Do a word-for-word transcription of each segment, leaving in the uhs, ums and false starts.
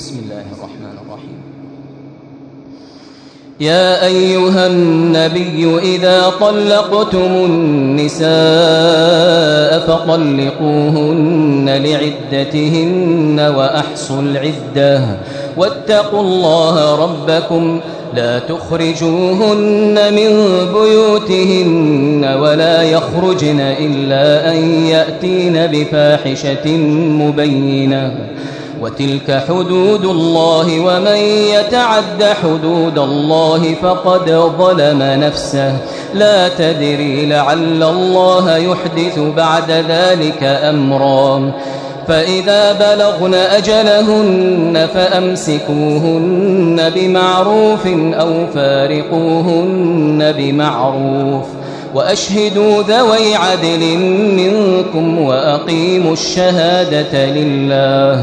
بسم الله الرحمن الرحيم. يا أيها النبي إذا طلقتم النساء فطلقوهن لعدتهن وأحصوا العدة واتقوا الله ربكم لا تخرجوهن من بيوتهن ولا يخرجن إلا أن يأتين بفاحشة مبينة وتلك حدود الله ومن يتعد حدود الله فقد ظلم نفسه لا تدري لعل الله يحدث بعد ذلك أمرا. فإذا بلغن أجلهن فأمسكوهن بمعروف أو فارقوهن بمعروف وأشهدوا ذوي عدل منكم وأقيموا الشهادة لله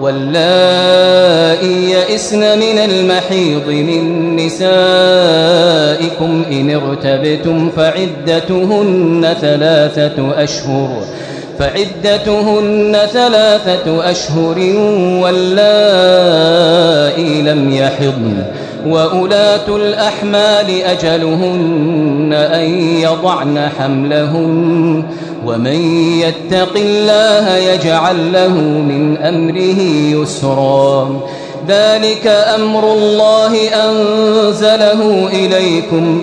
واللائي يئسن من المحيض من نسائكم إن ارتبتم فعدتهن ثلاثة أشهر فعدتهن ثلاثة أشهر واللائي لم يحضن وأولات الأحمال أجلهن أن يضعن حملهن ومن يتق الله يجعل له من أمره يسرا. ذلك أمر الله أنزله إليكم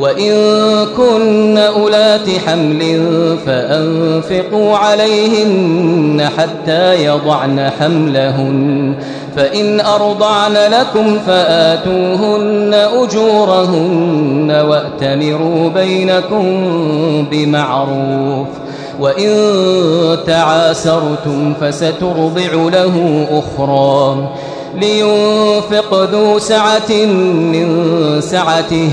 وإن كن أولات حمل فأنفقوا عليهن حتى يضعن حملهن فإن أرضعن لكم فآتوهن أجورهن وأتمروا بينكم بمعروف وإن تعاسرتم فسترضع له أخرى. لينفق ذو سعة من سعته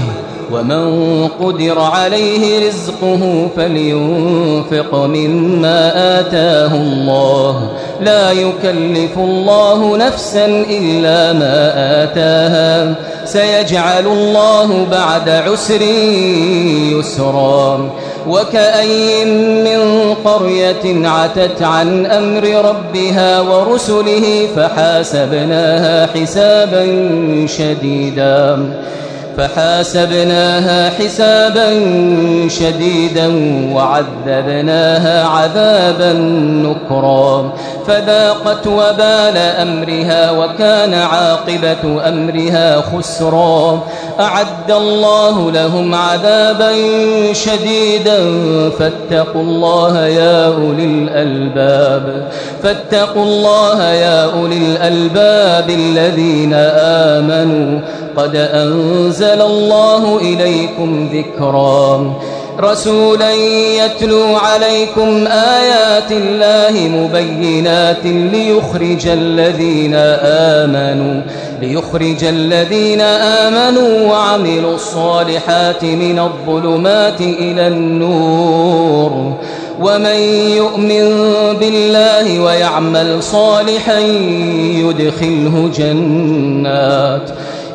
ومن قدر عليه رزقه فلينفق مما آتاه الله لا يكلف الله نفسا إلا ما آتاها سيجعل الله بعد عسر يسرا. وكأي من قرية عتت عن أمر ربها ورسله فحاسبناها حسابا شديدا فحاسبناها حسابا شديدا وعذبناها عذابا نكرا. فذاقت وبال أمرها وكان عاقبة أمرها خسرا. أعد الله لهم عذابا شديدا فاتقوا الله يا أولي الألباب فاتقوا الله يا أولي الألباب الذين آمنوا قد أنزل الله إليكم ذكرا رسولا يتلو عليكم آيات الله مبينات ليخرج الذين آمنوا ليخرج الذين آمنوا وعملوا الصالحات من الظلمات إلى النور. ومن يؤمن بالله ويعمل صالحا يدخله جنات